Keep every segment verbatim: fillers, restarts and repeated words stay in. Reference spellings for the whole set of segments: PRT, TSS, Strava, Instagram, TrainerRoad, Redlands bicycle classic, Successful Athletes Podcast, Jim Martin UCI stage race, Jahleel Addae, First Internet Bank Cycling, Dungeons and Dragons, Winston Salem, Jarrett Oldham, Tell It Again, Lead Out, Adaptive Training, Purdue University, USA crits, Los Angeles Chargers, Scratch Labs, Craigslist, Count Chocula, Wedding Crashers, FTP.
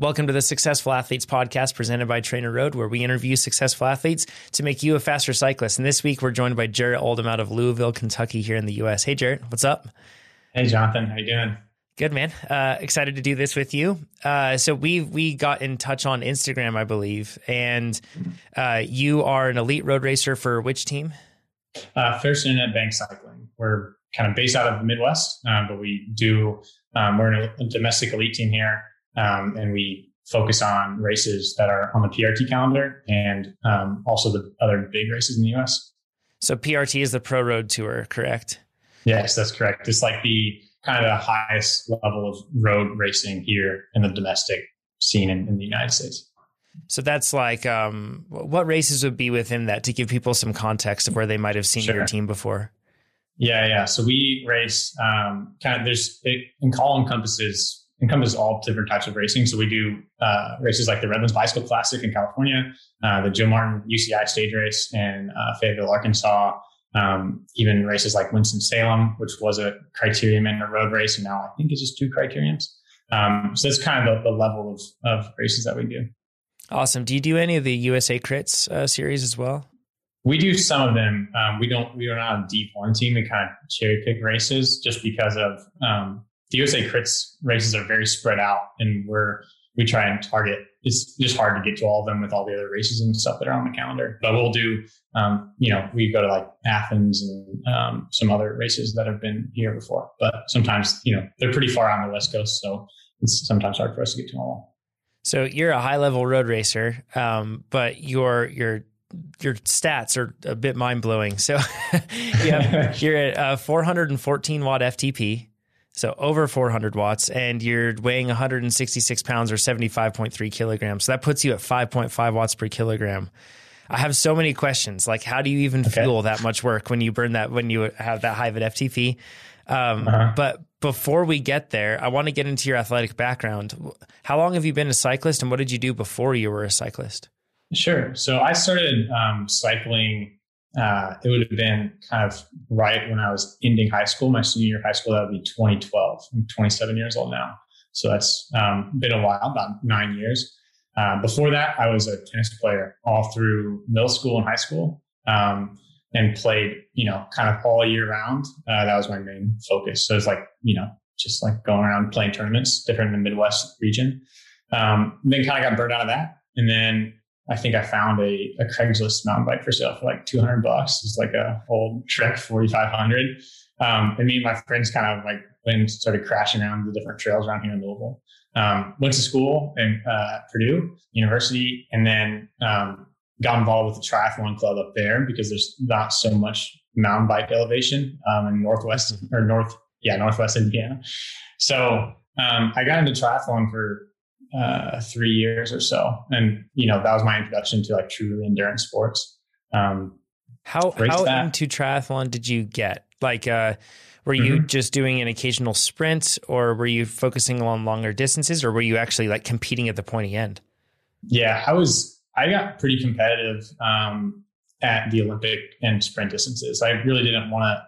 Welcome to the Successful Athletes Podcast presented by TrainerRoad, where we interview successful athletes to make you a faster cyclist. And this week, we're joined by Jarrett Oldham out of Louisville, Kentucky here in the U S. Hey, Jarrett, what's up? Hey, Jonathan. How you doing? Good, man. Uh, excited to do this with you. Uh, so we we got in touch on Instagram, I believe. And uh, you are an elite road racer for which team? Uh, First Internet Bank Cycling. We're kind of based out of the Midwest, um, but we do, um, we're in a domestic elite team here. Um, and we focus on races that are on the P R T calendar and um, also the other big races in the U S. So P R T is the Pro Road Tour, correct? Yes, that's correct. It's like the kind of the highest level of road racing here in the domestic scene in, in the United States. So that's like, um, what races would be within that to give people some context of where they might have seen sure. your team before? Yeah, yeah. So we race um, kind of, there's, it, and call encompasses encompasses all different types of racing. So we do uh, races like the Redlands bicycle classic in California, uh, the Jim Martin U C I stage race in uh, Fayetteville, Arkansas, um, even races like Winston Salem, which was a criterium and a road race. And now I think it's just two criteriums. Um, so that's kind of the, the level of, of races that we do. Awesome. Do you do any of the U S A crits uh, series as well? We do some of them. Um, we don't, we are not a D one team. We kind of cherry pick races just because of, um, the U S A crits races are very spread out, and we're, we try and target, it's just hard to get to all of them with all the other races and stuff that are on the calendar. But we'll do, um, you know, we go to like Athens and um, some other races that have been here before. But sometimes, you know, they're pretty far on the West Coast, so it's sometimes hard for us to get to them all. So you're a high level road racer, um, but your your your stats are a bit mind blowing. So you have, you're at uh, four hundred fourteen watt F T P. So over four hundred watts, and you're weighing one hundred sixty-six pounds or seventy-five point three kilograms. So that puts you at five point five watts per kilogram. I have so many questions. Like, how do you even okay. fuel that much work when you burn that, when you have that high of an F T P? Um, uh-huh. But before we get there, I want to get into your athletic background. How long have you been a cyclist, and what did you do before you were a cyclist? Sure. So I started um, cycling. Uh, it would have been kind of right when I was ending high school, my senior year of high school. That would be twenty twelve. I'm twenty-seven years old now. So that's um, been a while, about nine years. Uh, before that, I was a tennis player all through middle school and high school, um, and played, you know, kind of all year round. Uh, that was my main focus. So it's like, you know, just like going around playing tournaments, different in the Midwest region. Um, then kind of got burned out of that. And then I think I found a, a Craigslist mountain bike for sale for like two hundred bucks. It's like a old Trek forty-five hundred. Um, and me and my friends kind of like went and started crashing around the different trails around here in Louisville. Um, went to school in uh, Purdue University, and then um, got involved with the triathlon club up there because there's not so much mountain bike elevation um, in Northwest or North, yeah, Northwest Indiana. So um, I got into triathlon for uh, three years or so. And, you know, that was my introduction to like truly endurance sports. Um, how, how that. into triathlon did you get? Like, uh, were mm-hmm. you just doing an occasional sprint, or were you focusing on longer distances, or were you actually like competing at the pointy end? Yeah, I was, I got pretty competitive, um, at the Olympic and sprint distances. I really didn't want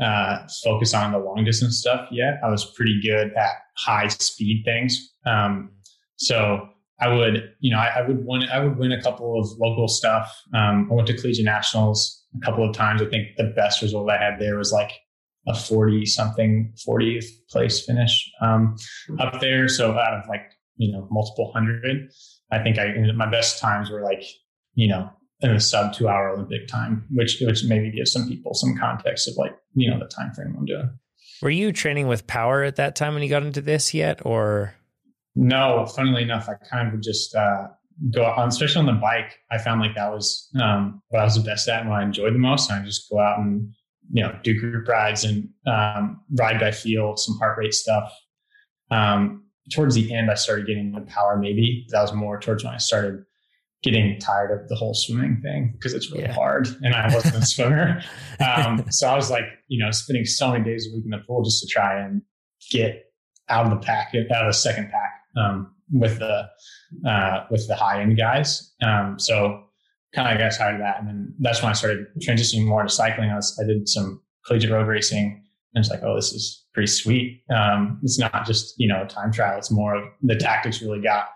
to uh focus on the long distance stuff yet. I was pretty good at high speed things. Um, So I would, you know, I, I would win, I would win a couple of local stuff. Um, I went to collegiate nationals a couple of times. I think the best result I had there was like a forty something, fortieth place finish, um, up there. So out of like, you know, multiple hundred, I think I, my best times were like, you know, in the sub two hour Olympic time, which, which maybe gives some people some context of like, you know, the time frame I'm doing. Were you training with power at that time when you got into this yet, or? No, funnily enough, I kind of would just uh, go out on, especially on the bike. I found like that was um, what I was the best at and what I enjoyed the most. And I just go out and, you know, do group rides and um, ride by feel, some heart rate stuff. Um, towards the end, I started getting the power maybe. That was more towards when I started getting tired of the whole swimming thing because it's really yeah. hard and I wasn't a swimmer. Um, so I was like, you know, spending so many days a week in the pool just to try and get out of the pack, out of the second pack. Um, with the, uh, with the high end guys. Um, so kind of got tired of that. And then that's when I started transitioning more to cycling. I was, I did some collegiate road racing, and it's like, oh, this is pretty sweet. Um, it's not just, you know, time trial. It's more of the tactics really got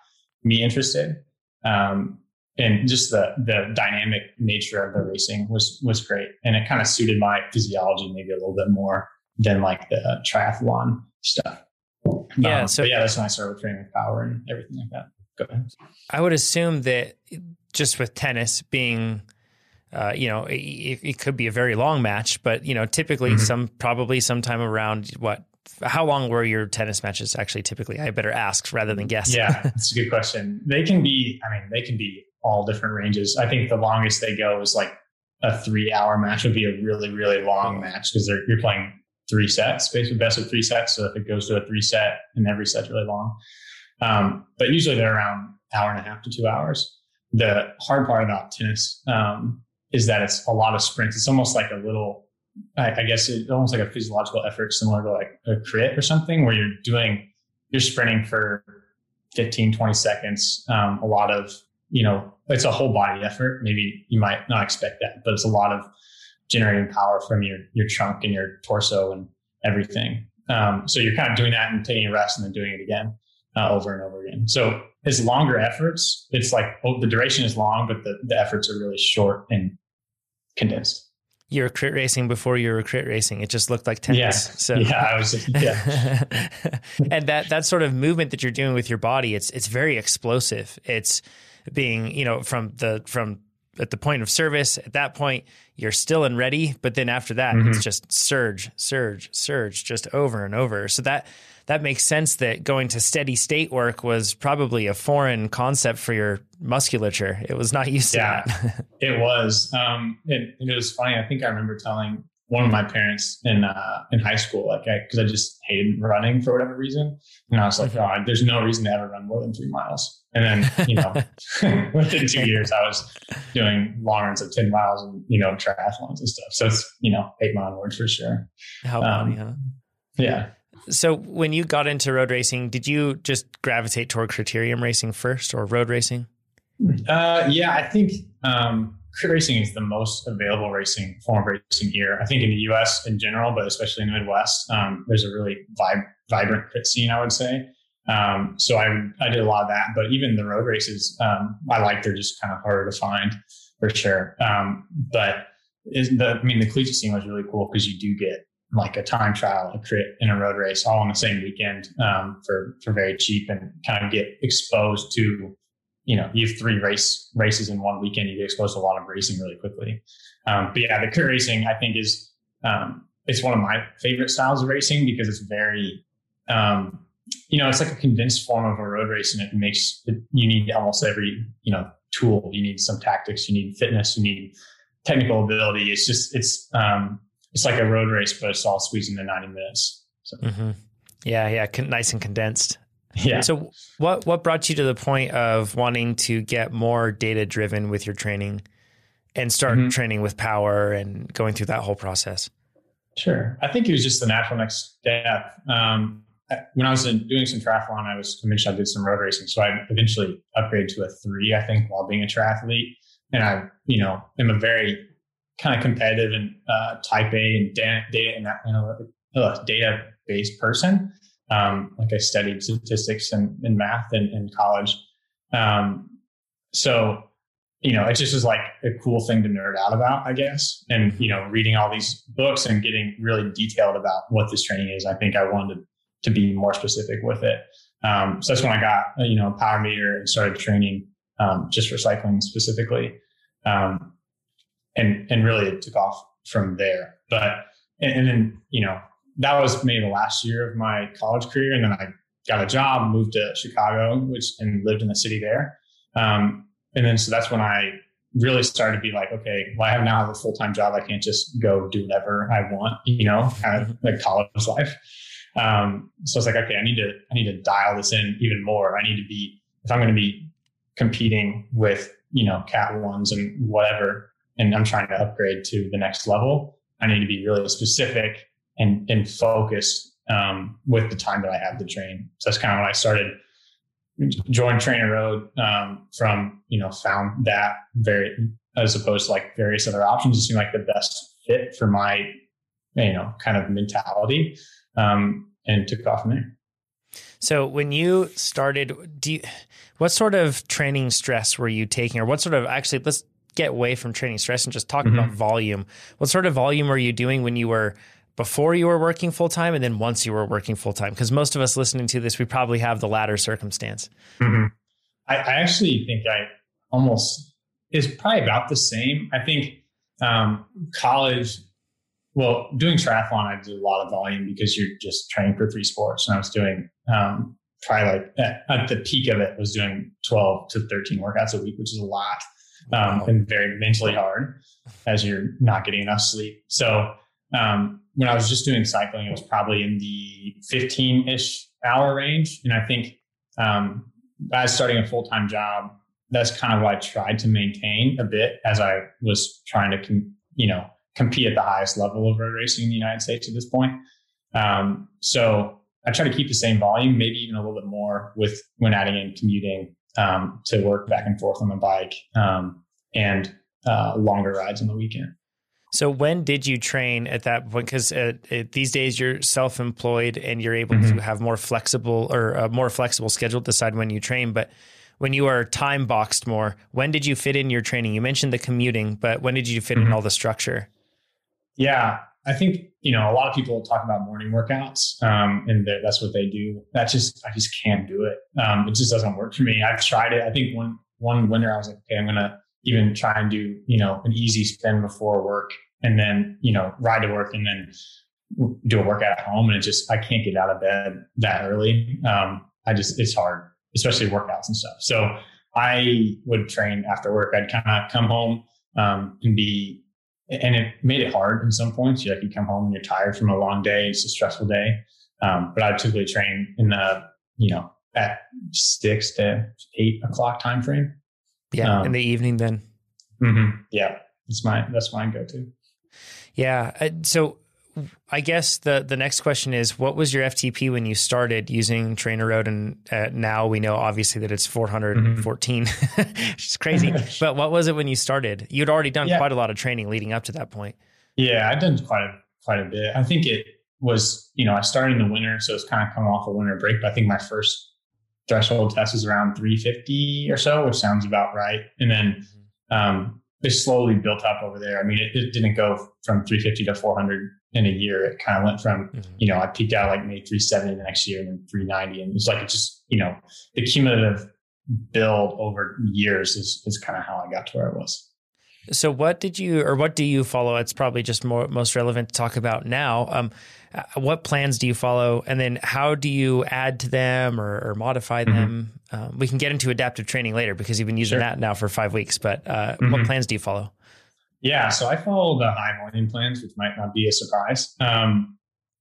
me interested. Um, and just the the dynamic nature of the racing was was great. And it kind of suited my physiology maybe a little bit more than like the triathlon stuff. Yeah. Um, so yeah, that's when I started with training power and everything like that. Go ahead. I would assume that just with tennis being, uh, you know, it, it could be a very long match, but you know, typically mm-hmm. some, probably sometime around what, how long were your tennis matches actually typically? I better ask rather than guess. Yeah, that's a good question. They can be, I mean, they can be all different ranges. I think the longest they go is like a three hour match would be a really, really long match because they're, you're playing three sets, basically best of three sets. So if it goes to a three set and every set's really long, um, but usually they're around hour and a half to two hours. The hard part about tennis um, is that it's a lot of sprints. It's almost like a little, I, I guess it's almost like a physiological effort, similar to like a crit or something where you're doing, you're sprinting for fifteen, twenty seconds. Um, a lot of, you know, it's a whole body effort. Maybe you might not expect that, but it's a lot of generating power from your, your trunk and your torso and everything. Um, so you're kind of doing that and taking a rest and then doing it again uh, over and over again. So it's longer efforts. It's like, oh, the duration is long, but the, the efforts are really short and condensed. You were crit racing before you were crit racing. It just looked like tennis. Yeah. So yeah, I was, yeah. And that, that sort of movement that you're doing with your body, it's, it's very explosive. It's being, you know, from the, from at the point of service, at that point, you're still and ready. But then after that, mm-hmm. it's just surge, surge, surge, just over and over. So that, that makes sense that going to steady state work was probably a foreign concept for your musculature. It was not used to yeah, that. It was. Um, it, it was funny. I think I remember telling one of my parents in, uh, in high school, like I, cause I just hated running for whatever reason. And I was like, oh, there's no reason to ever run more than three miles. And then, you know, within two years, I was doing long runs of ten miles and, you know, triathlons and stuff. So it's, you know, eight mile onward for sure. How funny, um, huh? Yeah. So when you got into road racing, did you just gravitate toward criterium racing first or road racing? Uh, yeah, I think um, crit racing is the most available racing form of racing here. I think in the U S in general, but especially in the Midwest, um, there's a really vib- vibrant crit scene, I would say. Um, so I I did a lot of that, but even the road races, um, I like they're just kind of harder to find for sure. Um, but is the I mean, the collegiate scene was really cool because you do get like a time trial, a crit, and a road race all on the same weekend um, for, for very cheap and kind of get exposed to, you know, you have three race races in one weekend, you get exposed to a lot of racing really quickly. Um, but yeah, the crit racing, I think is, um, it's one of my favorite styles of racing because it's very, um, you know, it's like a condensed form of a road race and it makes, it, you need almost every, you know, tool. You need some tactics, you need fitness, you need technical ability. It's just, it's, um, it's like a road race, but it's all squeezed into ninety minutes. So. Mm-hmm. Yeah. Yeah. Con- nice and condensed. Yeah. So what, what brought you to the point of wanting to get more data driven with your training and start mm-hmm. training with power and going through that whole process? Sure. I think it was just the natural next step. Um, when I was in, doing some triathlon, I was, I mentioned I did some road racing. So I eventually upgraded to a three, I think, while being a triathlete. And I, you know, am a very kind of competitive and uh, type A and data, data and analytic, uh, data-based person. Um, like I studied statistics and, and math in, in college. Um, so, you know, it just was like a cool thing to nerd out about, I guess. And, you know, reading all these books and getting really detailed about what this training is, I think I wanted to be more specific with it. Um, so that's when I got, you know, a power meter and started training um, just for cycling specifically. Um, And and really it took off from there. But, and, and then, you know, that was maybe the last year of my college career. And then I got a job, moved to Chicago, which, and lived in the city there. Um, and then, so that's when I really started to be like, okay, well, I have now have a full-time job. I can't just go do whatever I want, you know, kind of like college life. Um, so it's like, okay, I need to, I need to dial this in even more. I need to be, if I'm going to be competing with, you know, cat ones and whatever, and I'm trying to upgrade to the next level, I need to be really specific and, and focused um, with the time that I have to train. So that's kind of when I started, joined TrainerRoad um, from, you know, found that very, as opposed to like various other options, it seemed like the best fit for my, you know, kind of mentality um, and took off from there. So when you started, do you, what sort of training stress were you taking, or what sort of, actually, let's get away from training stress and just talk mm-hmm. about volume. What sort of volume were you doing when you were, before you were working full-time, and then once you were working full-time? Because most of us listening to this, we probably have the latter circumstance. Mm-hmm. I, I actually think I almost, it's probably about the same. I think um, college, well, doing triathlon, I did a lot of volume because you're just training for three sports. And I was doing um, probably like at, at the peak of it was doing twelve to thirteen workouts a week, which is a lot. Um, wow. And very mentally hard as you're not getting enough sleep. So um, when I was just doing cycling, it was probably in the fifteen-ish hour range. And I think um, as starting a full-time job, that's kind of what I tried to maintain a bit as I was trying to, com- you know, compete at the highest level of road racing in the United States at this point. Um, so I try to keep the same volume, maybe even a little bit more with when adding in commuting um, to work back and forth on the bike um, and uh, longer rides on the weekend. So when did you train at that point? Because uh, these days you're self-employed and you're able mm-hmm. to have more flexible or a more flexible schedule to decide when you train. But when you are time boxed more, when did you fit in your training? You mentioned the commuting, but when did you fit mm-hmm. in all the structure? Yeah, I think, you know, a lot of people talk about morning workouts um, and that's what they do. That's just, I just can't do it. Um, it just doesn't work for me. I've tried it. I think one, one winter I was like, okay, I'm going to even try and do, you know, an easy spin before work and then, you know, ride to work and then do a workout at home. And it just, I can't get out of bed that early. Um, I just, it's hard, especially workouts and stuff. So I would train after work. I'd kind of come home um, and be, and it made it hard in some points. You like you come home and you're tired from a long day. It's a stressful day. Um, but I would typically train in the, you know, at six to eight o'clock time frame. Yeah. Um, in the evening then. Mm-hmm, yeah. That's my, that's my go-to. Yeah. So I guess the, the next question is, what was your F T P when you started using TrainerRoad? And uh, now we know obviously that it's four hundred fourteen, mm-hmm. which is crazy. But what was it when you started? You'd already done yeah. quite a lot of training leading up to that point. Yeah, I'd done quite a, quite a bit. I think it was, you know, I started in the winter, so it's kind of coming off a winter break. But I think my first threshold test is around three fifty or so, which sounds about right. And then, um, it slowly built up over there. I mean, it, it didn't go from three fifty to four hundred in a year. It kind of went from, mm-hmm. you know, I peaked out like maybe three seventy the next year and then three ninety. And it's like, it's just, you know, the cumulative build over years is, is kind of how I got to where I was. So what did you, or what do you follow? It's probably just more, most relevant to talk about now. Um, what plans do you follow? And then how do you add to them or, or modify mm-hmm. them? Um, we can get into adaptive training later because you've been using sure. that now for five weeks, but uh, mm-hmm. what plans do you follow? Yeah. So I follow the high volume plans, which might not be a surprise, um,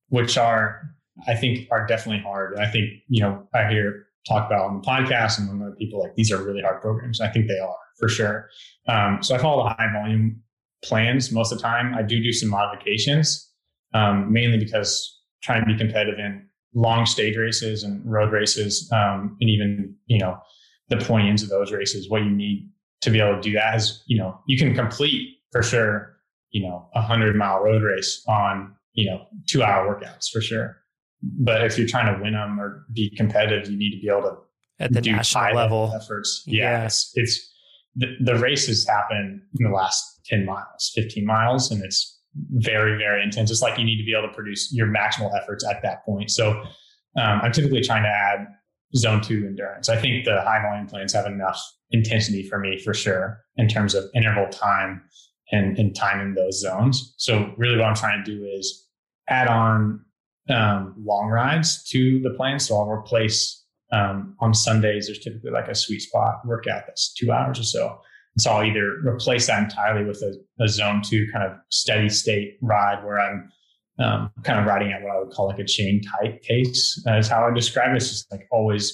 which are, I think are definitely hard. I think, you know, I hear talk about on the podcast and when other people like, these are really hard programs. I think they are. For sure. Um, so I follow the high volume plans most of the time. I do do some modifications, um, mainly because trying to be competitive in long stage races and road races, um, and even, you know, the point ends of those races, what you need to be able to do that is, you know, you can complete for sure, you know, a hundred mile road race on, you know, two hour workouts for sure. But if you're trying to win them or be competitive, you need to be able to at the do national level efforts. Yeah. yeah. It's, it's, The, the races happen in the last ten miles, fifteen miles, and it's very, very intense. It's like you need to be able to produce your maximal efforts at that point. So um, I'm typically trying to add zone two endurance. I think the high volume plans have enough intensity for me for sure in terms of interval time and, and time in those zones. So really what I'm trying to do is add on um, long rides to the plan. So I'll replace Um, on Sundays, there's typically like a sweet spot workout that's two hours or so. And so I'll either replace that entirely with a, a zone two kind of steady state ride where I'm um, kind of riding at what I would call like a chain tight pace uh, is how I describe it. It's just like always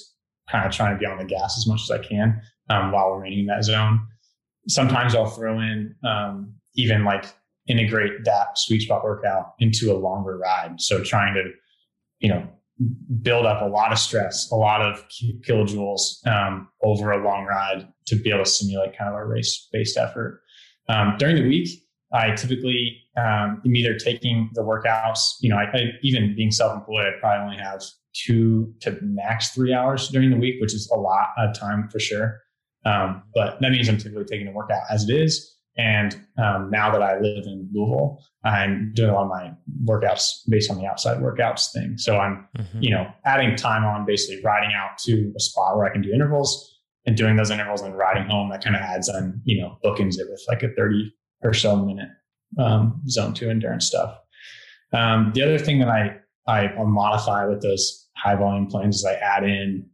kind of trying to be on the gas as much as I can um, while remaining in that zone. Sometimes I'll throw in um, even like integrate that sweet spot workout into a longer ride. So trying to, you know, build up a lot of stress, a lot of kilojoules um, over a long ride to be able to simulate kind of a race-based effort. Um, during the week, I typically um, am either taking the workouts, you know, I, I, even being self-employed, I probably only have two to max three hours during the week, which is a lot of time for sure. Um, but that means I'm typically taking a workout as it is. And um, now that I live in Louisville, I'm doing a lot of my workouts based on the outside workouts thing. So I'm, mm-hmm. you know, adding time on, basically riding out to a spot where I can do intervals and doing those intervals and riding home. That kind of adds on, you know, bookends it with like a thirty or so minute um, zone two endurance stuff. Um, the other thing that I, I I'll modify with those high volume plans is I add in,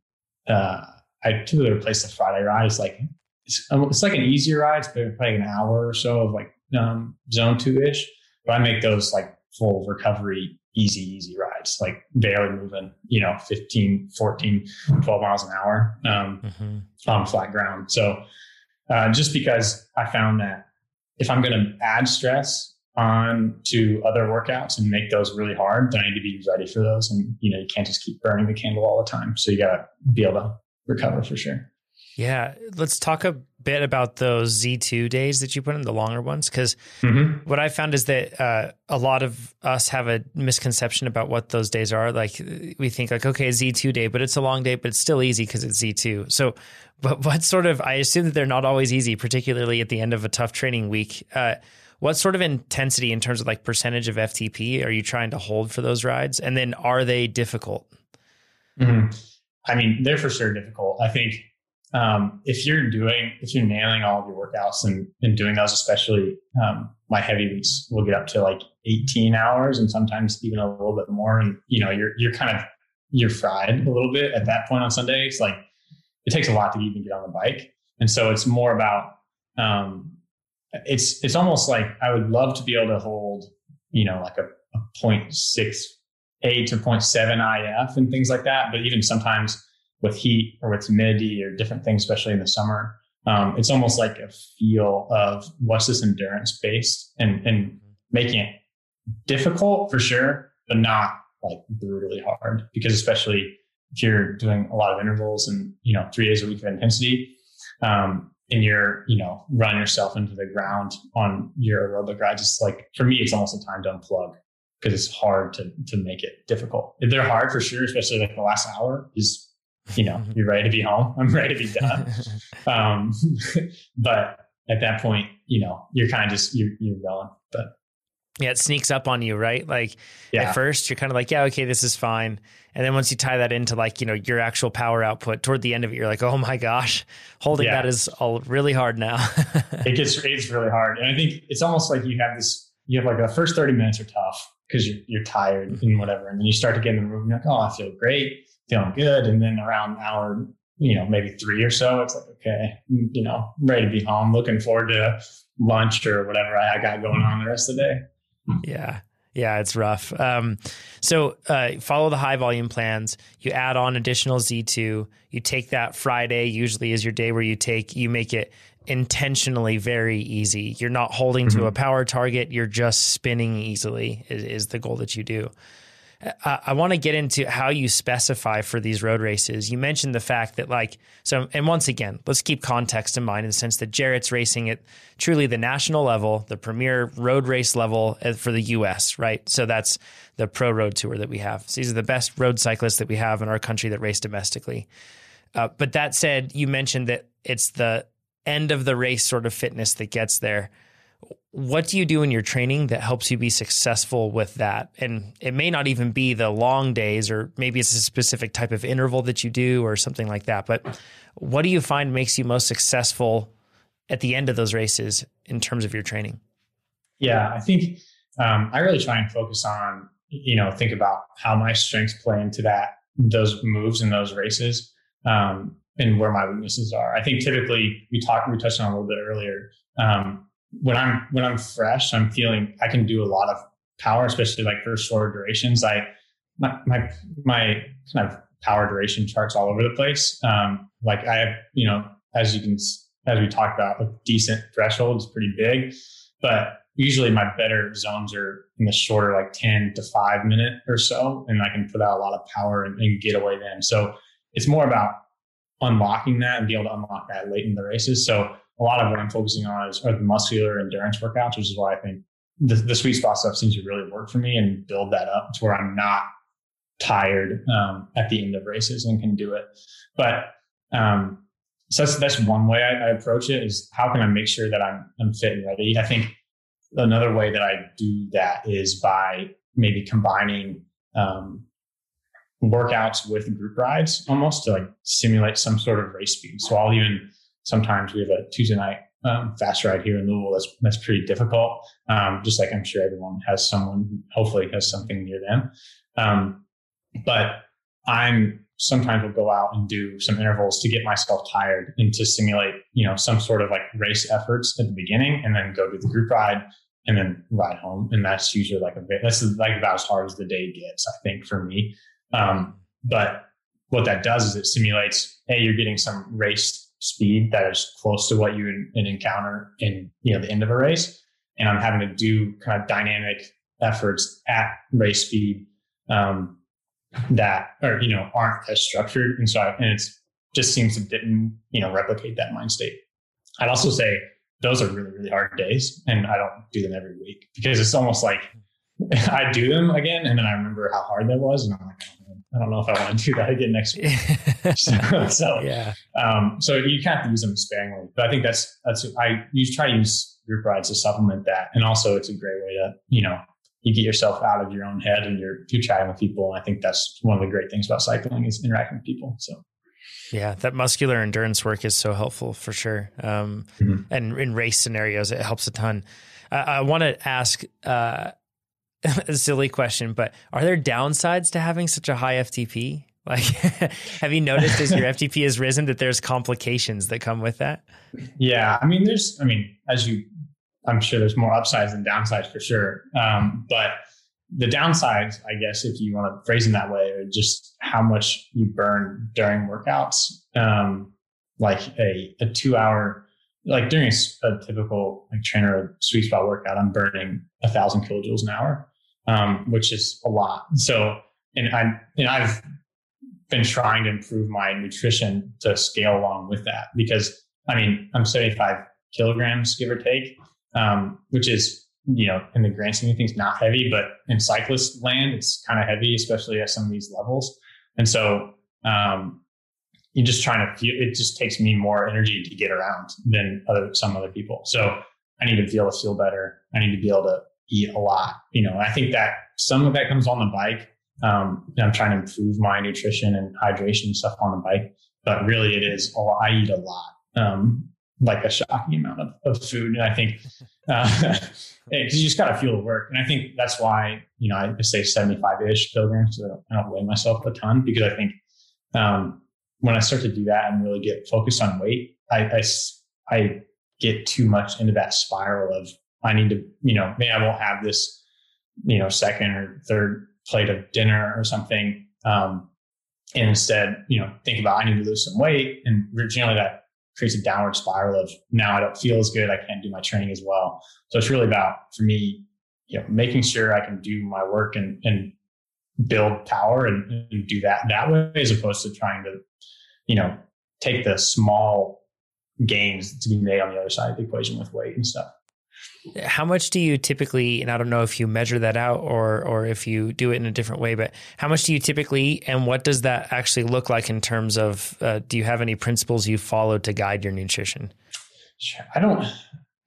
uh, I typically replace the Friday rides. Like it's, it's like an easier ride. It's probably an hour or so of like um, zone two ish, but I make those like full recovery, easy, easy rides, like barely moving, you know, fifteen, fourteen, twelve miles an hour um, mm-hmm. on flat ground. So uh, just because I found that if I'm going to add stress on to other workouts and make those really hard, then I need to be ready for those. And, you know, you can't just keep burning the candle all the time. So you got to be able to recover for sure. Yeah. Let's talk a bit about those Z two days that you put in, the longer ones. Cause mm-hmm. what I found is that, uh, a lot of us have a misconception about what those days are. Like we think like, okay, Z two day, but it's a long day, but it's still easy cause it's Z two. So, but what sort of, I assume that they're not always easy, particularly at the end of a tough training week. Uh, What sort of intensity in terms of like percentage of F T P are you trying to hold for those rides? And then are they difficult? Mm-hmm. I mean, they're for sure difficult. I think um, if you're doing, if you're nailing all of your workouts and, and doing those, especially um, my heavy weeks will get up to like eighteen hours and sometimes even a little bit more. And, you know, you're, you're kind of, you're fried a little bit at that point on Sunday. It's like, it takes a lot to even get on the bike. And so it's more about, um, It's it's almost like I would love to be able to hold, you know, like a, a zero point six eight to zero point seven I F and things like that. But even sometimes with heat or with humidity or different things, especially in the summer, um, it's almost like a feel of what's this endurance based and, and making it difficult for sure, but not like brutally hard. Because especially if you're doing a lot of intervals and, you know, three days a week of intensity, um, and you're, you know, run yourself into the ground on your aerobic rides. It's like, for me, it's almost a time to unplug because it's hard to to make it difficult. If they're hard for sure, especially like the last hour is, you know, you're ready to be home. I'm ready to be done. Um, but at that point, you know, you're kind of just, you're, you're going, but. Yeah, it sneaks up on you, right? Like yeah. At first you're kind of like, yeah, okay, this is fine. And then once you tie that into like, you know, your actual power output toward the end of it, you're like, oh my gosh, holding yeah. that is all really hard now. It gets, it's really hard. And I think it's almost like you have this, you have like the first thirty minutes are tough because you're, you're tired mm-hmm. and whatever. And then you start to get in the room and you're like, oh, I feel great, feeling good. And then around an hour, you know, maybe three or so, it's like, okay, you know, ready to be home, looking forward to lunch or whatever I got going on the rest of the day. Yeah. Yeah. It's rough. Um, so, uh, follow the high volume plans, you add on additional Z two, you take that Friday usually is your day where you take, you make it intentionally very easy. You're not holding mm-hmm. to a power target. You're just spinning easily is, is the goal that you do. I, I want to get into how you specify for these road races. You mentioned the fact that like, so, and once again, let's keep context in mind in the sense that Jarrett's racing at truly the national level, the premier road race level for the U S, right? So that's the pro road tour that we have. So these are the best road cyclists that we have in our country that race domestically. Uh, but that said, you mentioned that it's the end of the race sort of fitness that gets there. What do you do in your training that helps you be successful with that? And it may not even be the long days, or maybe it's a specific type of interval that you do or something like that. But what do you find makes you most successful at the end of those races in terms of your training? Yeah, I think um, I really try and focus on, you know, think about how my strengths play into that, those moves in those races um, and where my weaknesses are. I think typically we talked, we touched on a little bit earlier, um, When I'm, when I'm fresh, I'm feeling, I can do a lot of power, especially like for shorter durations. I, my, my, my kind of power duration charts all over the place. Um, like I have, you know, as you can, as we talked about, a decent threshold is pretty big, but usually my better zones are in the shorter, like ten to five minute or so. And I can put out a lot of power and, and get away then. So it's more about unlocking that and be able to unlock that late in the races. So a lot of what I'm focusing on is are the muscular endurance workouts, which is why I think the, the sweet spot stuff seems to really work for me and build that up to where I'm not tired um, at the end of races and can do it. But um, so that's, that's one way I, I approach it, is how can I make sure that I'm, I'm fit and ready? I think another way that I do that is by maybe combining um, workouts with group rides, almost to like simulate some sort of race speed. So I'll even, sometimes we have a Tuesday night um, fast ride here in Louisville. That's, that's pretty difficult. Um, just like I'm sure everyone has someone who hopefully has something near them. Um, but I'm sometimes will go out and do some intervals to get myself tired and to simulate, you know, some sort of like race efforts at the beginning, and then go do the group ride and then ride home. And that's usually like a bit, that's like about as hard as the day gets, I think, for me. Um, but what that does is it simulates, hey, you're getting some race speed that is close to what you would encounter in, you know, the end of a race. And I'm having to do kind of dynamic efforts at race speed, um, that, or, you know, aren't as structured. And so, I, and it's just seems to didn't, you know, replicate that mind state. I'd also say those are really, really hard days, and I don't do them every week, because it's almost like I do them again, and then I remember how hard that was, and I'm like, I don't know if I want to do that again next week. so, so, yeah. um, so you kind of have to use them sparingly, but I think that's, that's, I you try to use group rides to supplement that. And also it's a great way to, you know, you get yourself out of your own head and you're, you're chatting with people. And I think that's one of the great things about cycling, is interacting with people. So. Yeah. That muscular endurance work is so helpful for sure. Um, mm-hmm. And in race scenarios, it helps a ton. Uh, I want to ask uh, a silly question, but are there downsides to having such a high F T P? Like, have you noticed as your F T P has risen that there's complications that come with that? Yeah. I mean, there's, I mean, as you, I'm sure there's more upsides than downsides for sure. Um, but the downsides, I guess, if you want to phrase it that way, are just how much you burn during workouts. Um, like a, a two hour, like during a, a typical like trainer sweet spot workout, I'm burning a thousand kilojoules an hour, um, which is a lot. So, and I, and I've been trying to improve my nutrition to scale along with that, because I mean, I'm seventy-five kilograms, give or take. Um, which is, you know, in the grand scheme of things, not heavy, but in cyclist land, it's kind of heavy, especially at some of these levels. And so, um, you're just trying to feel, it just takes me more energy to get around than other, some other people. So I need to be able to feel better. I need to be able to eat a lot, you know, and I think that some of that comes on the bike. Um, and I'm trying to improve my nutrition and hydration and stuff on the bike, but really it is, oh, I eat a lot. Um, like a shocking amount of, of food. And I think, uh, you just got to feel the work. And I think that's why, you know, I say seventy-five ish kilograms. So I don't, I don't weigh myself a ton, because I think, um, when I start to do that and really get focused on weight, I, I, I get too much into that spiral of, I need to, you know, maybe I won't have this, you know, second or third plate of dinner or something. Um, and instead, you know, think about, I need to lose some weight. And generally that creates a downward spiral of, now I don't feel as good. I can't do my training as well. So it's really about, for me, you know, making sure I can do my work and, and build power and, and do that that way, as opposed to trying to, you know, take the small gains to be made on the other side of the equation with weight and stuff. How much do you typically, and I don't know if you measure that out or, or if you do it in a different way, but how much do you typically eat, and what does that actually look like in terms of, uh, do you have any principles you follow to guide your nutrition? I don't,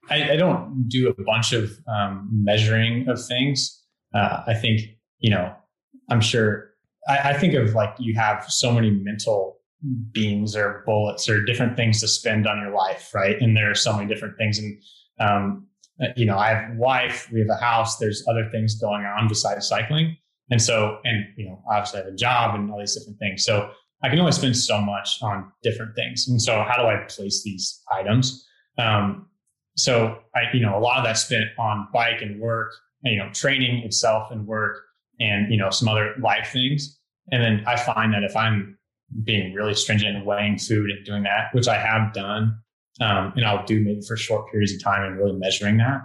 I, I don't do a bunch of, um, measuring of things. Uh, I think, you know, I'm sure I, I think of like, you have so many mental beams or bullets or different things to spend on your life. Right. And there are so many different things. And, um, you know, I have a wife, we have a house, there's other things going on besides cycling. And so, and, you know, obviously I have a job and all these different things. So I can only spend so much on different things. And so how do I place these items? Um, so I, you know, a lot of that's spent on bike and work, and, you know, training itself and work and, you know, some other life things. And then I find that if I'm being really stringent and weighing food and doing that, which I have done, Um, and I'll do maybe for short periods of time and really measuring that,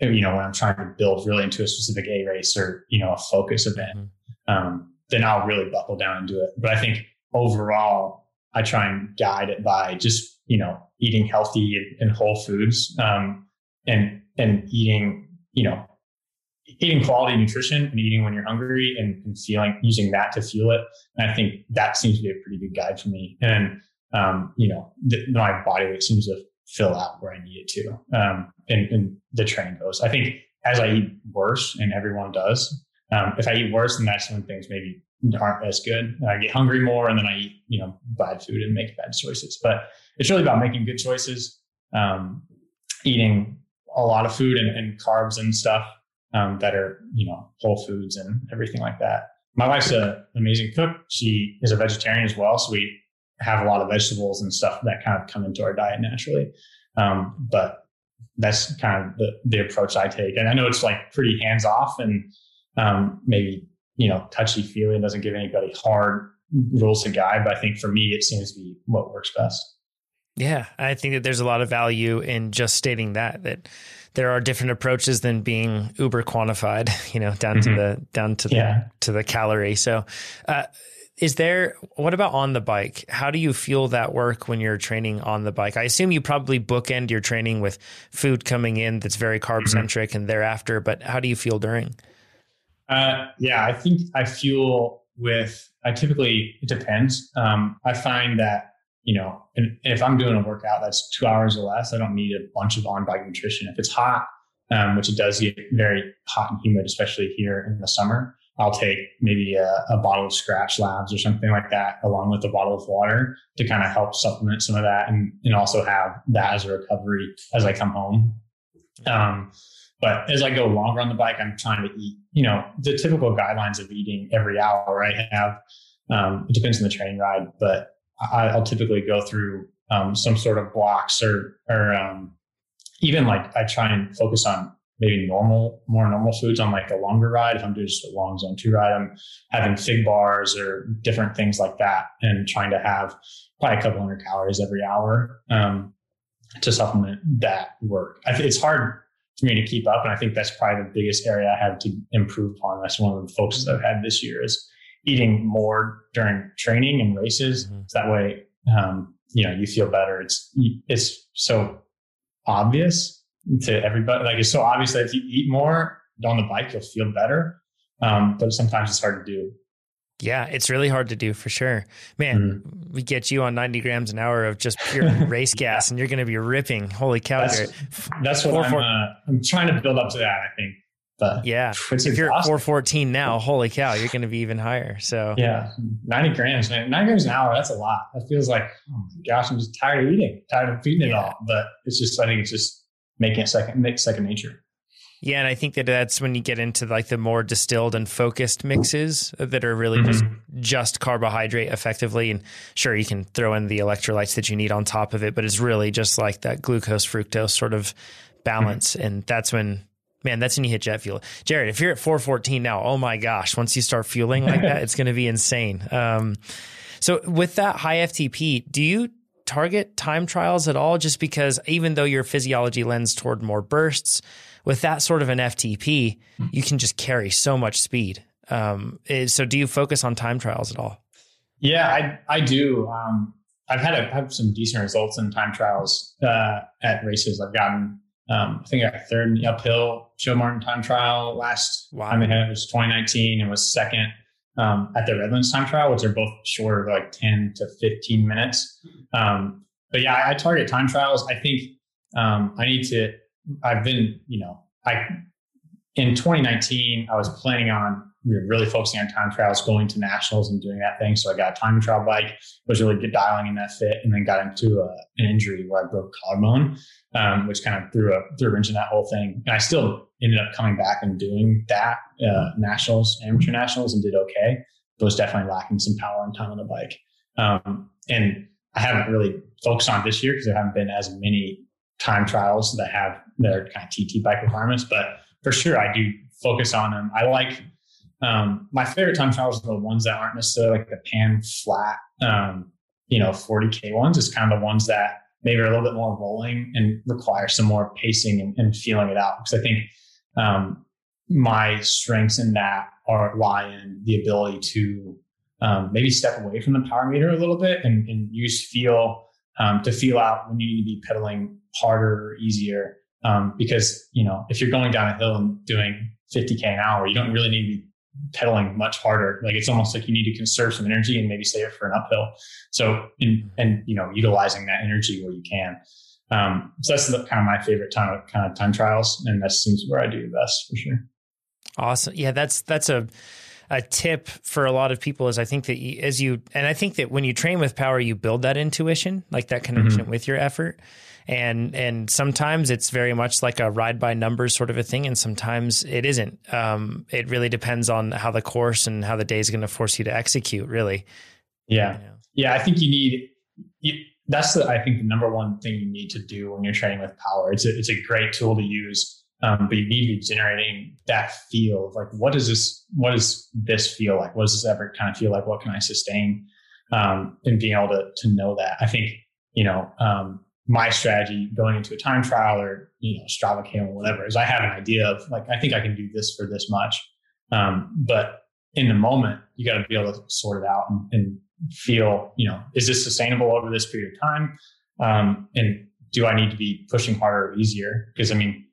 you know, when I'm trying to build really into a specific A race or, you know, a focus event, um, then I'll really buckle down and do it. But I think overall, I try and guide it by just, you know, eating healthy and, and whole foods, um, and, and eating, you know, eating quality nutrition and eating when you're hungry and, and feeling, using that to fuel it. And I think that seems to be a pretty good guide for me. And, um, you know, th- my body weight seems to fill out where I need it to. Um, and, and the train goes, I think as I eat worse, and everyone does, um, if I eat worse, then that's when things maybe aren't as good. I get hungry more, and then I eat, you know, bad food and make bad choices. But it's really about making good choices, um, eating a lot of food and, and carbs and stuff, um, that are, you know, whole foods and everything like that. My wife's an amazing cook. She is a vegetarian as well. So we have a lot of vegetables and stuff that kind of come into our diet naturally. Um, but that's kind of the, the approach I take. And I know it's like pretty hands off and, um, maybe, you know, touchy feely, doesn't give anybody hard rules to guide. But I think for me, it seems to be what works best. Yeah, I think that there's a lot of value in just stating that, that there are different approaches than being uber quantified, you know, down mm-hmm. to the, down to yeah. the, to the calorie. So, uh, is there, what about on the bike? How do you feel that work when you're training on the bike? I assume you probably bookend your training with food coming in that's very carb centric mm-hmm. and thereafter, but how do you feel during? Uh, yeah, I think I fuel with, I typically, it depends. Um, I find that, you know, and if I'm doing a workout that's two hours or less, I don't need a bunch of on-bike nutrition. If it's hot, um, which it does get very hot and humid, especially here in the summer, I'll take maybe a, a bottle of Scratch Labs or something like that, along with a bottle of water to kind of help supplement some of that, and, and also have that as a recovery as I come home. Um, but as I go longer on the bike, I'm trying to eat, you know, the typical guidelines of eating every hour I have. Um, it depends on the train ride, but I'll typically go through um, some sort of blocks or, or um, even like I try and focus on maybe normal, more normal foods on like a longer ride. If I'm doing just a long zone two ride, I'm having fig bars or different things like that, and trying to have probably a couple hundred calories every hour um, to supplement that work. I think it's hard for me to keep up. And I think that's probably the biggest area I have to improve upon. That's one of the focuses I've had this year, is eating more during training and races. Mm-hmm. So that way, um, you know, you feel better. It's, it's so obvious to everybody. Like, it's so obvious that if you eat more on the bike, you'll feel better. Um, but sometimes it's hard to do. Yeah, it's really hard to do for sure. Man, mm-hmm. we get you on ninety grams an hour of just pure race gas yeah. and you're going to be ripping. Holy cow. That's, that's what four, I'm, four. Uh, I'm trying to build up to that, I think. But yeah, if you're at four fourteen now, holy cow, you're going to be even higher. So yeah, ninety grams, man, ninety grams an hour. That's a lot. That feels like, oh my gosh, I'm just tired of eating, tired of feeding yeah. it all. But it's just, I think it's just making it second, make second nature. Yeah. And I think that that's when you get into like the more distilled and focused mixes that are really mm-hmm. just, just carbohydrate effectively. And sure, you can throw in the electrolytes that you need on top of it, but it's really just like that glucose, fructose sort of balance. Mm-hmm. And that's when, man, that's when you hit jet fuel. Jared, if you're at four fourteen now, oh my gosh, once you start fueling like that, it's going to be insane. Um, so with that high F T P, do you target time trials at all? Just because even though your physiology lends toward more bursts, with that sort of an F T P, you can just carry so much speed. Um, so do you focus on time trials at all? Yeah, I, I do. Um, I've had a, have some decent results in time trials uh, at races. I've gotten... Um, I think I got third in the uphill Jim Martin time trial last wow. time I had it was twenty nineteen, and was second um, at the Redlands time trial, which are both shorter, like ten to fifteen minutes. Um, but yeah, I, I target time trials. I think um, I need to, I've been, you know, I, in twenty nineteen, I was planning on, we were really focusing on time trials, going to nationals and doing that thing. So I got a time trial bike, was really good dialing in that fit, and then got into a, an injury where I broke collarbone, um, which kind of threw a, threw a wrench in that whole thing. And I still ended up coming back and doing that, uh, nationals, amateur nationals, and did okay. But was definitely lacking some power and time on the bike. Um, and I haven't really focused on it this year because there haven't been as many time trials that have their kind of T T bike requirements, but for sure I do focus on them. I like, Um, my favorite time trials are the ones that aren't necessarily like the pan flat, um, you know, forty K ones. It's kind of the ones that maybe are a little bit more rolling and require some more pacing and, and feeling it out. Because I think um, my strengths in that are lie in the ability to um, maybe step away from the power meter a little bit and, and use feel um, to feel out when you need to be pedaling harder or easier. Um, because, you know, if you're going down a hill and doing fifty K an hour, you don't really need to be pedaling much harder. Like, it's almost like you need to conserve some energy and maybe save it for an uphill. So, in, and, you know, utilizing that energy where you can. Um, so that's the, kind of my favorite time of kind of time trials. And that seems where I do the best for sure. Awesome. Yeah. That's, that's a, a tip for a lot of people is I think that you, as you, and I think that when you train with power, you build that intuition, like that connection mm-hmm. with your effort. And, and sometimes it's very much like a ride by numbers sort of a thing. And sometimes it isn't. Um, it really depends on how the course and how the day is going to force you to execute, really. Yeah. You know? Yeah. I think you need, you, that's the, I think the number one thing you need to do when you're training with power. It's a, it's a great tool to use. Um, but you need to be generating that feel of like, what does this, what does this feel like? What does this effort kind of feel like? What can I sustain? Um, and being able to, to know that. I think, you know, um, my strategy going into a time trial or, you know, Strava cam or whatever is I have an idea of like, I think I can do this for this much. Um, but in the moment, you got to be able to sort it out and, and feel, you know, is this sustainable over this period of time? Um, and do I need to be pushing harder or easier? Because I mean,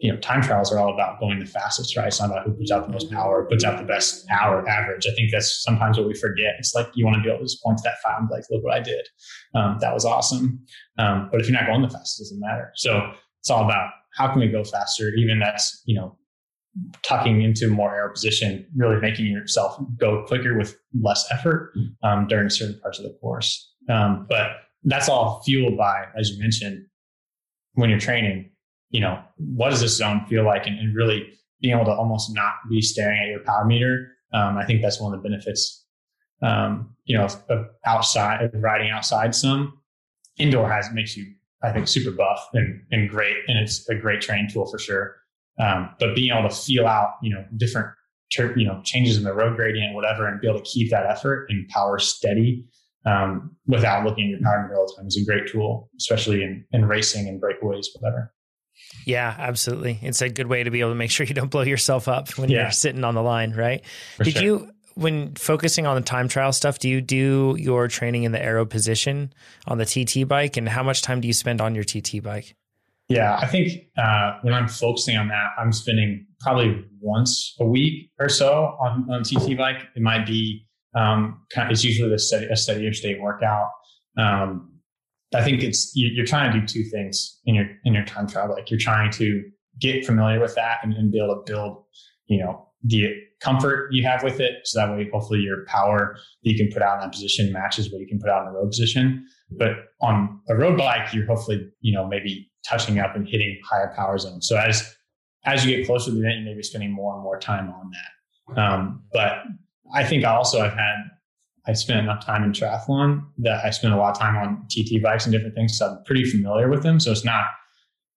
you know, time trials are all about going the fastest, right? It's not about who puts out the most power, puts out the best hour average. I think that's sometimes what we forget. It's like, you want to be able to just point to that file and be like, look what I did. Um, that was awesome. Um, but if you're not going the fastest, it doesn't matter. So it's all about how can we go faster? Even that's, you know, tucking into more aero position, really making yourself go quicker with less effort um, during certain parts of the course. Um, but that's all fueled by, as you mentioned, when you're training, you know, what does this zone feel like? And, and really being able to almost not be staring at your power meter. Um, I think that's one of the benefits, um, you know, of, of outside, of riding outside some. Indoor has makes you, I think, super buff and, and great. And it's a great training tool for sure. Um, but being able to feel out, you know, different, ter- you know, changes in the road gradient, whatever, and be able to keep that effort and power steady um, without looking at your power meter all the time is a great tool, especially in, in racing and breakaways, whatever. Yeah, absolutely. It's a good way to be able to make sure you don't blow yourself up when yeah. you're sitting on the line, right? For Did sure. you, when focusing on the time trial stuff, do you do your training in the aero position on the T T bike? And how much time do you spend on your T T bike? Yeah, I think uh, when I'm focusing on that, I'm spending probably once a week or so on, on T T bike. It might be, um, kind of, it's usually a steady, a steadier state workout. Um, I think it's, you're trying to do two things in your, in your time trial. Like, you're trying to get familiar with that and, and be able to build, you know, the comfort you have with it. So that way, hopefully your power that you can put out in that position matches what you can put out in the road position. But on a road bike, you're hopefully, you know, maybe touching up and hitting higher power zones. So as, as you get closer to the event, you may be spending more and more time on that. Um, but I think also I've had, I spent enough time in triathlon that I spent a lot of time on T T bikes and different things. So I'm pretty familiar with them. So it's not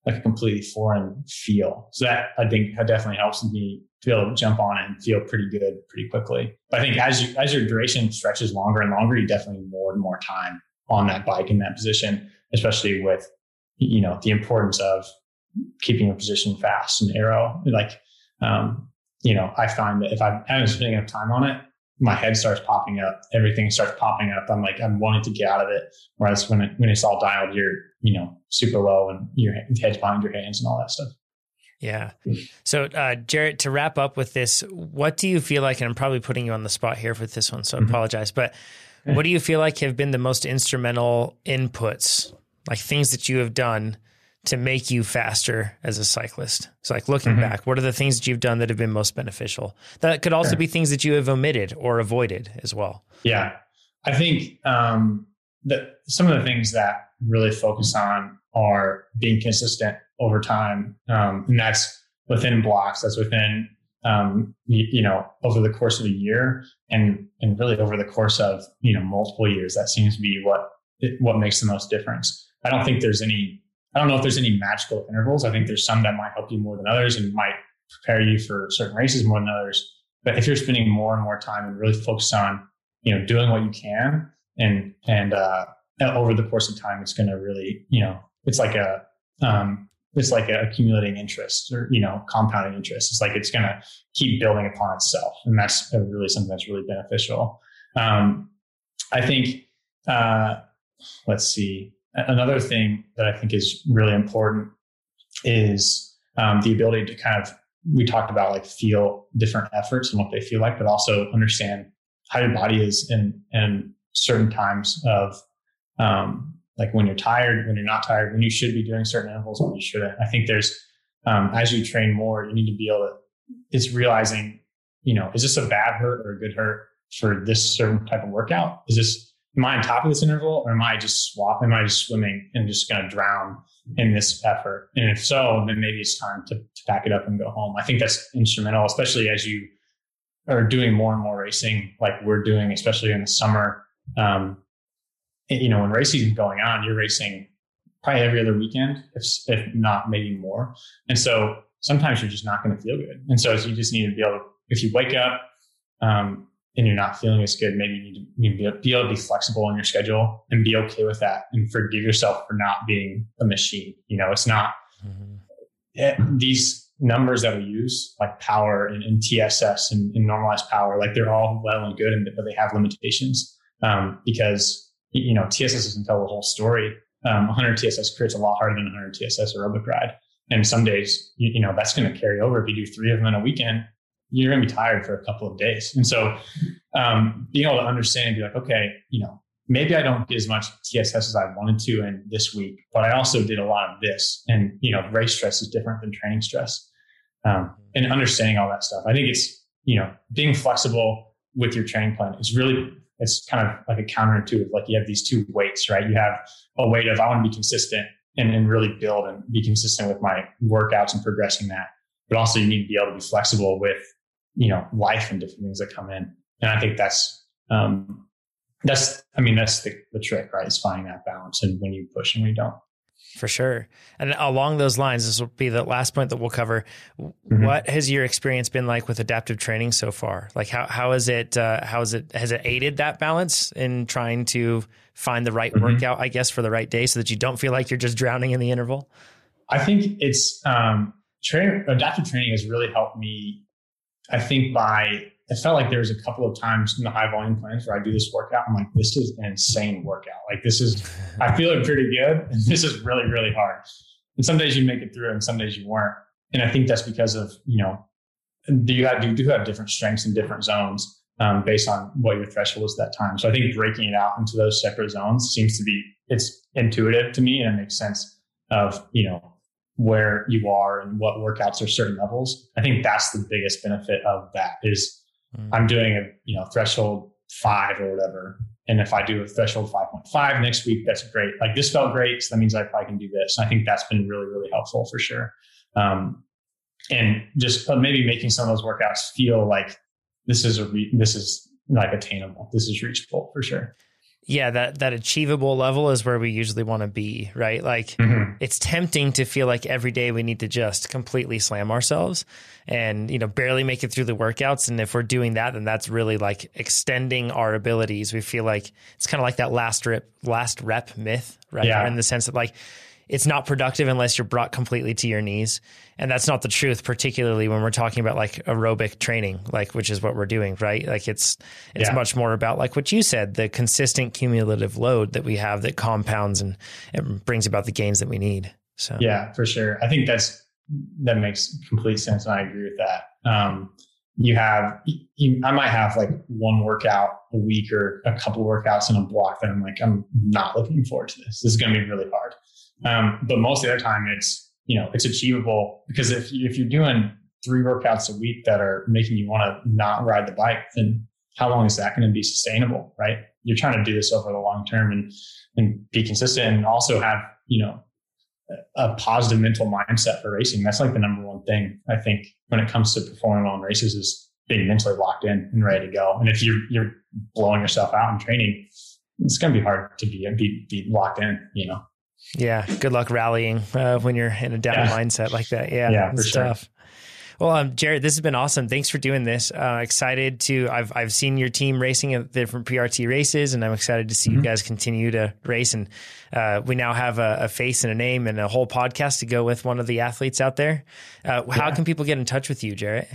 like a completely foreign feel. So that, I think, definitely helps me to be able to jump on it and feel pretty good pretty quickly. But I think as you, as your duration stretches longer and longer, you definitely need more and more time on that bike in that position, especially with, you know, the importance of keeping a position fast and aero. Like, um, you know, I find that if I haven't spent enough time on it, my head starts popping up. Everything starts popping up. I'm like, I'm wanting to get out of it. Whereas when it, when it's all dialed, you're, you know, super low and your head's behind your hands and all that stuff. Yeah. So, uh, Jarrett, to wrap up with this, what do you feel like, and I'm probably putting you on the spot here with this one, so mm-hmm. I apologize, but what do you feel like have been the most instrumental inputs, like things that you have done to make you faster as a cyclist? So, like, looking mm-hmm. back, what are the things that you've done that have been most beneficial? That could also sure. be things that you have omitted or avoided as well. Yeah. I think um, that some of the things that really focus on are being consistent over time. Um, and that's within blocks, that's within, um, you, you know, over the course of a year and, and really over the course of, you know, multiple years. That seems to be what, it, what makes the most difference. I don't think there's any, I don't know if there's any magical intervals. I think there's some that might help you more than others and might prepare you for certain races more than others. But if you're spending more and more time and really focus on, you know, doing what you can and, and, uh, over the course of time, it's going to really, you know, it's like a, um, it's like a accumulating interest or, you know, compounding interest. It's like, it's going to keep building upon itself. And that's a really something that's really beneficial. Um, I think, uh, let's see. Another thing that I think is really important is um, the ability to kind of, we talked about like feel different efforts and what they feel like, but also understand how your body is in, in certain times of um, like when you're tired, when you're not tired, when you should be doing certain intervals, when you shouldn't. I think there's, um, as you train more, you need to be able to, it's realizing, you know, is this a bad hurt or a good hurt for this certain type of workout? Is this, am I on top of this interval, or am I just swap? Am I just swimming and just going to drown in this effort? And if so, then maybe it's time to, to pack it up and go home. I think that's instrumental, especially as you are doing more and more racing, like we're doing, especially in the summer. Um, and, you know, when race season's going on, you're racing probably every other weekend, if, if not maybe more. And so sometimes you're just not going to feel good. And so you just need to be able to, if you wake up, um, and you're not feeling as good, maybe you need to, you need to be able to be flexible in your schedule and be okay with that, and forgive yourself for not being a machine. You know, it's not mm-hmm. it, these numbers that we use, like power and, and T S S and, and normalized power, like they're all well and good, and but they have limitations um, because, you know, T S S doesn't tell the whole story. Um, one hundred T S S crits a lot harder than one hundred T S S aerobic ride. And some days, you, you know, that's going to carry over. If you do three of them in a weekend, you're going to be tired for a couple of days. And so um, being able to understand and be like, okay, you know, maybe I don't get as much T S S as I wanted to in this week, but I also did a lot of this. And, you know, race stress is different than training stress. Um, and understanding all that stuff. I think it's, you know, being flexible with your training plan is really, it's kind of like a counterintuitive. Like you have these two weights, right? You have a weight of, I want to be consistent and, and really build and be consistent with my workouts and progressing that. But also you need to be able to be flexible with, you know, life and different things that come in. And I think that's, um, that's, I mean, that's the, the trick, right? Is finding that balance and when you push and when you don't. For sure. And along those lines, this will be the last point that we'll cover. Mm-hmm. What has your experience been like with adaptive training so far? Like how, how is it, uh, how is it, has it aided that balance in trying to find the right mm-hmm. workout, I guess, for the right day so that you don't feel like you're just drowning in the interval? I think it's, um, training, adaptive training has really helped me. I think by, I felt like there was a couple of times in the high volume plans where I do this workout. I'm like, this is an insane workout. Like this is, I feel it pretty good. And this is really, really hard. And some days you make it through and some days you weren't. And I think that's because of, you know, you got you do have different strengths and different zones um, based on what your threshold is at that time. So I think breaking it out into those separate zones seems to be, it's intuitive to me and it makes sense of, you know, where you are and what workouts are certain levels. I think that's the biggest benefit of that is mm. I'm doing a, you know, threshold five or whatever. And if I do a threshold five point five next week, that's great. Like this felt great. So that means I probably can do this. And I think that's been really, really helpful for sure. Um, and just maybe making some of those workouts feel like this is a, re- this is like attainable. This is reachable for sure. Yeah, that, that achievable level is where we usually want to be, right? Like mm-hmm. it's tempting to feel like every day we need to just completely slam ourselves and, you know, barely make it through the workouts. And if we're doing that, then that's really like extending our abilities. We feel like it's kind of like that last rep, last rep myth, right? Yeah. In the sense that like, it's not productive unless you're brought completely to your knees. And that's not the truth, particularly when we're talking about like aerobic training, like, which is what we're doing, right? Like it's, it's yeah. much more about like what you said, the consistent cumulative load that we have that compounds and, and brings about the gains that we need. So yeah, for sure. I think that's, that makes complete sense. And I agree with that. Um, you have, you, I might have like one workout a week or a couple workouts in a block that I'm like, I'm not looking forward to this. This is going to be really hard. Um, but most of the time it's, you know, it's achievable because if, if you're doing three workouts a week that are making you want to not ride the bike, then how long is that going to be sustainable, right? You're trying to do this over the long term and, and be consistent and also have, you know, a positive mental mindset for racing. That's like the number one thing, I think, when it comes to performing well in races is being mentally locked in and ready to go. And if you're, you're blowing yourself out in training, it's going to be hard to be, be, be locked in, you know? Yeah. Good luck rallying uh, when you're in a down yeah. mindset like that. Yeah. Yeah. For sure. Well, um, Jarrett, this has been awesome. Thanks for doing this. Uh, excited to, I've, I've seen your team racing at different P R T races and I'm excited to see mm-hmm. you guys continue to race. And uh, we now have a, a face and a name and a whole podcast to go with one of the athletes out there. Uh, how yeah. can people get in touch with you, Jarrett?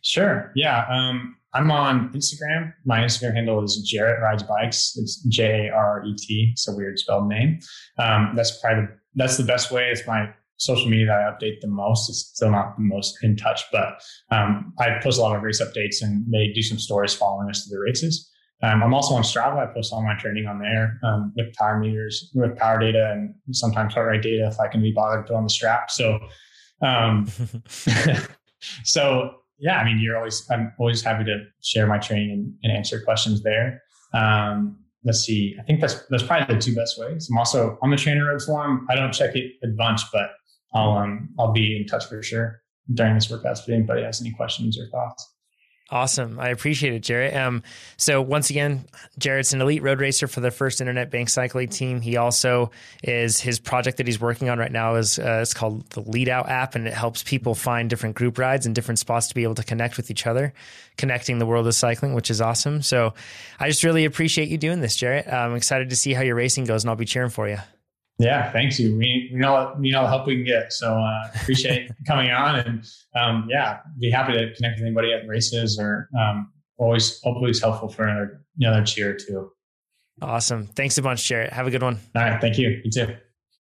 Sure. Yeah. Um, I'm on Instagram. My Instagram handle is Jarrett Rides Bikes. It's J A R R E T. It's a weird spelled name. Um, that's probably, that's the best way. It's my social media that I update the most. It's still not the most in touch, but um, I post a lot of race updates, and they do some stories following us to the races. Um, I'm also on Strava. I post all my training on there um, with power meters, with power data, and sometimes heart rate data if I can be bothered to put on the strap. So, um, so yeah, I mean, you're always, I'm always happy to share my training and, and answer questions there. Um, let's see. I think that's, that's probably the two best ways. I'm also on the TrainerRoad forum. I don't check it a bunch, but I'll, um, I'll be in touch for sure during this workout if anybody has any questions or thoughts. Awesome. I appreciate it, Jarrett. Um, so once again, Jarrett's an elite road racer for the First Internet Bank Cycling team. He also is, his project that he's working on right now is uh, it's called the Lead Out app, and it helps people find different group rides and different spots to be able to connect with each other, connecting the world of cycling, which is awesome. So I just really appreciate you doing this, Jarrett. I'm excited to see how your racing goes, and I'll be cheering for you. Yeah, thanks you. We, we know we know the help we can get, so uh, appreciate coming on, and um, yeah, be happy to connect with anybody at races, or um, always always helpful for another another cheer too. Awesome, thanks a bunch, Jarrett. Have a good one. All right, thank you. You too.